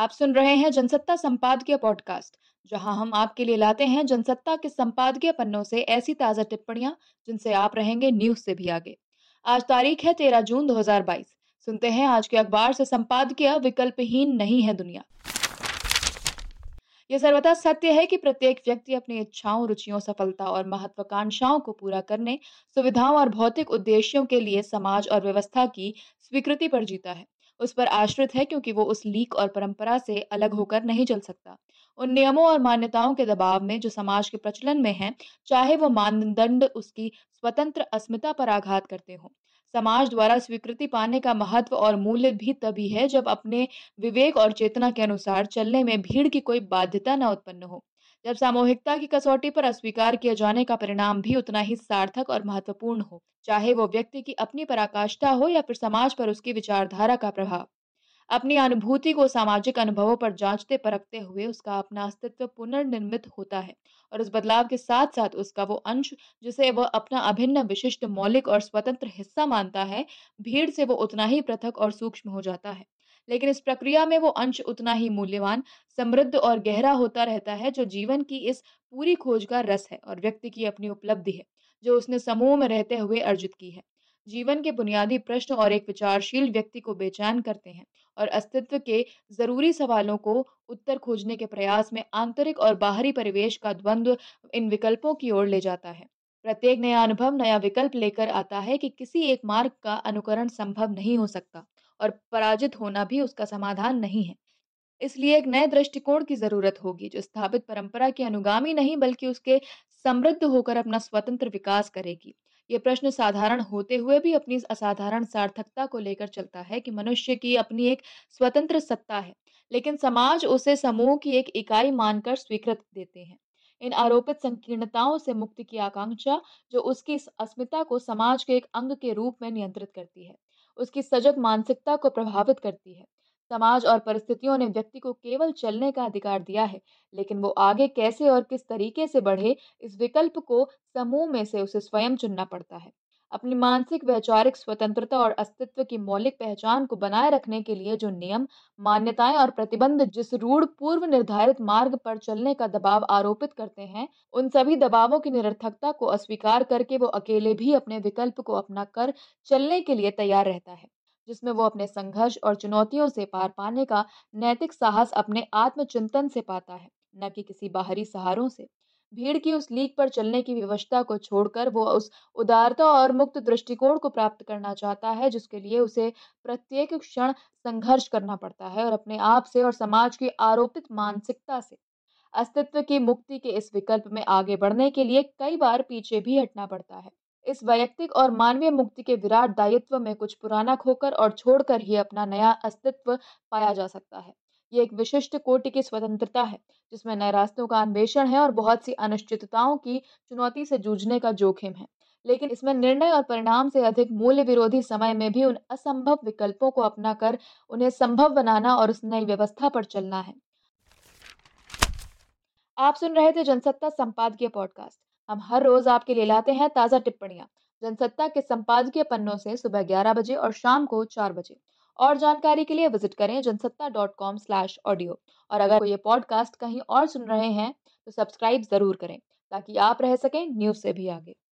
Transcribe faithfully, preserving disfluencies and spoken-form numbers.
आप सुन रहे हैं जनसत्ता संपादकीय पॉडकास्ट, जहां हम आपके लिए लाते हैं जनसत्ता के संपादकीय पन्नों से ऐसी ताजा टिप्पणियां जिनसे आप रहेंगे न्यूज से भी आगे। आज तारीख है तेरह जून दो हजार बाईस। सुनते हैं आज के अखबार से संपादकीय विकल्पहीन नहीं है दुनिया। यह सर्वथा सत्य है कि प्रत्येक व्यक्ति अपनी इच्छाओं, रुचियों, सफलता और महत्वाकांक्षाओं को पूरा करने, सुविधाओं और भौतिक उद्देश्यों के लिए समाज और व्यवस्था की स्वीकृति पर जीता है, उस पर आश्रित है, क्योंकि वो उस लीक और परंपरा से अलग होकर नहीं चल सकता। उन नियमों और मान्यताओं के दबाव में जो समाज के प्रचलन में हैं, चाहे वो मानदंड उसकी स्वतंत्र अस्मिता पर आघात करते हों। समाज द्वारा स्वीकृति पाने का महत्व और मूल्य भी तभी है जब अपने विवेक और चेतना के अनुसार चलने में भीड़ की कोई बाध्यता न उत्पन्न हो। जब सामूहिकता की कसौटी पर अस्वीकार किए जाने का परिणाम भी उतना ही सार्थक और महत्वपूर्ण हो, चाहे वो व्यक्ति की अपनी पराकाष्ठा हो या फिर समाज पर उसकी विचारधारा का प्रभाव। अपनी अनुभूति को सामाजिक अनुभवों पर जांचते परखते हुए उसका अपना अस्तित्व पुनर्निर्मित होता है और उस बदलाव के साथ साथ उसका वो अंश जिसे वह अपना अभिन्न, विशिष्ट, मौलिक और स्वतंत्र हिस्सा मानता है, भीड़ से वो उतना ही पृथक और सूक्ष्म हो जाता है। लेकिन इस प्रक्रिया में वो अंश उतना ही मूल्यवान, समृद्ध और गहरा होता रहता है जो जीवन की इस पूरी खोज का रस है और व्यक्ति की अपनी उपलब्धि है जो उसने समूह में रहते हुए अर्जित की है। जीवन के बुनियादी प्रश्न और एक विचारशील व्यक्ति को बेचैन करते हैं और अस्तित्व के जरूरी सवालों को उत्तर खोजने के प्रयास में आंतरिक और बाहरी परिवेश का द्वंद्व इन विकल्पों की ओर ले जाता है। प्रत्येक नया अनुभव नया विकल्प लेकर आता है कि किसी एक मार्ग का अनुकरण संभव नहीं हो सकता और पराजित होना भी उसका समाधान नहीं है। इसलिए एक नए दृष्टिकोण की जरूरत होगी जो स्थापित परंपरा के अनुगामी नहीं बल्कि उसके समृद्ध होकर अपना स्वतंत्र विकास करेगी। ये प्रश्न साधारण होते हुए भी अपनी असाधारण सार्थकता को लेकर चलता है कि मनुष्य की अपनी एक स्वतंत्र सत्ता है, लेकिन समाज उसे समूह की एक इकाई मानकर स्वीकृत देते हैं। इन आरोपित संकीर्णताओं से मुक्ति की आकांक्षा जो उसकी अस्मिता को समाज के एक अंग के रूप में नियंत्रित करती है, उसकी सजग मानसिकता को प्रभावित करती है। समाज और परिस्थितियों ने व्यक्ति को केवल चलने का अधिकार दिया है, लेकिन वो आगे कैसे और किस तरीके से बढ़े, इस विकल्प को समूह में से उसे स्वयं चुनना पड़ता है। अपनी मानसिक, वैचारिक स्वतंत्रता और अस्तित्व की मौलिक पहचान को बनाए रखने के लिए जो नियम, मान्यताएं और प्रतिबंध जिस रूढ़ पूर्व निर्धारित मार्ग पर चलने का दबाव आरोपित करते हैं, उन सभी दबावों की निरर्थकता को अस्वीकार करके वो अकेले भी अपने विकल्प को अपना कर चलने के लिए तैयार रहता है, जिसमें वो अपने संघर्ष और चुनौतियों से पार पाने का नैतिक साहस अपने आत्मचिंतन से पाता है, न कि किसी बाहरी सहारों से। भीड़ की उस लीक पर चलने की व्यवस्था को छोड़कर वो उस उदारता और मुक्त दृष्टिकोण को प्राप्त करना चाहता है जिसके लिए उसे प्रत्येक क्षण संघर्ष करना पड़ता है और अपने आप से और समाज की आरोपित मानसिकता से। अस्तित्व की मुक्ति के इस विकल्प में आगे बढ़ने के लिए कई बार पीछे भी हटना पड़ता है। इस वैयक्तिक और मानवीय मुक्ति के विराट दायित्व में कुछ पुराना खोकर और छोड़कर ही अपना नया अस्तित्व पाया जा सकता है। ये एक विशिष्ट कोटि की स्वतंत्रता है जिसमें नए रास्तों का अन्वेषण है और बहुत सी अनिश्चितताओं की चुनौती से जूझने का जोखिम है, लेकिन इसमें निर्णय और परिणाम से अधिक मूल्य विरोधी समय में भी उन असंभव विकल्पों को अपना कर उन्हें संभव बनाना और उस नई व्यवस्था पर चलना है। आप सुन रहे थे जनसत्ता संपादकीय पॉडकास्ट। हम हर रोज आपके लिए लाते हैं ताजा टिप्पणियां जनसत्ता के संपादकीय पन्नों से सुबह ग्यारह बजे और शाम को चार बजे। और जानकारी के लिए विजिट करें Jansatta dot com slash audio. और अगर ये पॉडकास्ट कहीं और सुन रहे हैं तो सब्सक्राइब जरूर करें ताकि आप रह सकें न्यूज से भी आगे।